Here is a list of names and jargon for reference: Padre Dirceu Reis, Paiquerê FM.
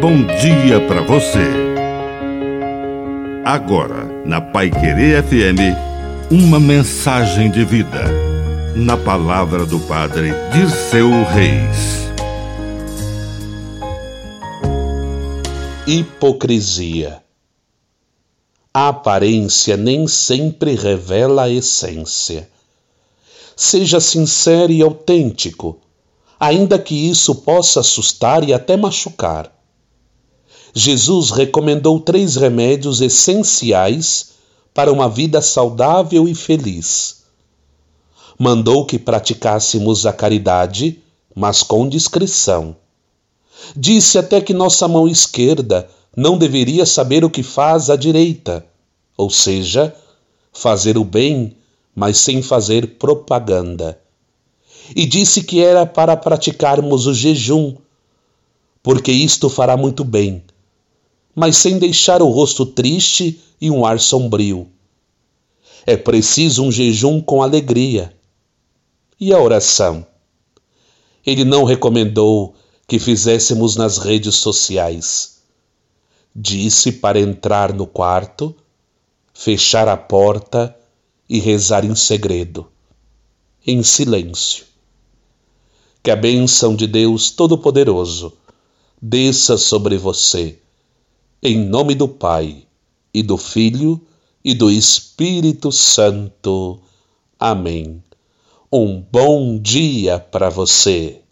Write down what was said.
bom dia para você. Agora, na Paiquerê FM, uma mensagem de vida, na palavra do Padre Dirceu Reis. Hipocrisia. A aparência nem sempre revela a essência. Seja sincero e autêntico, ainda que isso possa assustar e até machucar. Jesus recomendou 3 remédios essenciais para uma vida saudável e feliz. Mandou que praticássemos a caridade, mas com discrição. Disse até que nossa mão esquerda não deveria saber o que faz a direita, ou seja, fazer o bem, mas sem fazer propaganda. E disse que era para praticarmos o jejum, porque isto fará muito bem, mas sem deixar o rosto triste e um ar sombrio. É preciso um jejum com alegria. E a oração? Ele não recomendou que fizéssemos nas redes sociais. Disse para entrar no quarto, fechar a porta e rezar em segredo, em silêncio. Que a bênção de Deus Todo-Poderoso desça sobre você, em nome do Pai, e do Filho, e do Espírito Santo. Amém. Um bom dia para você.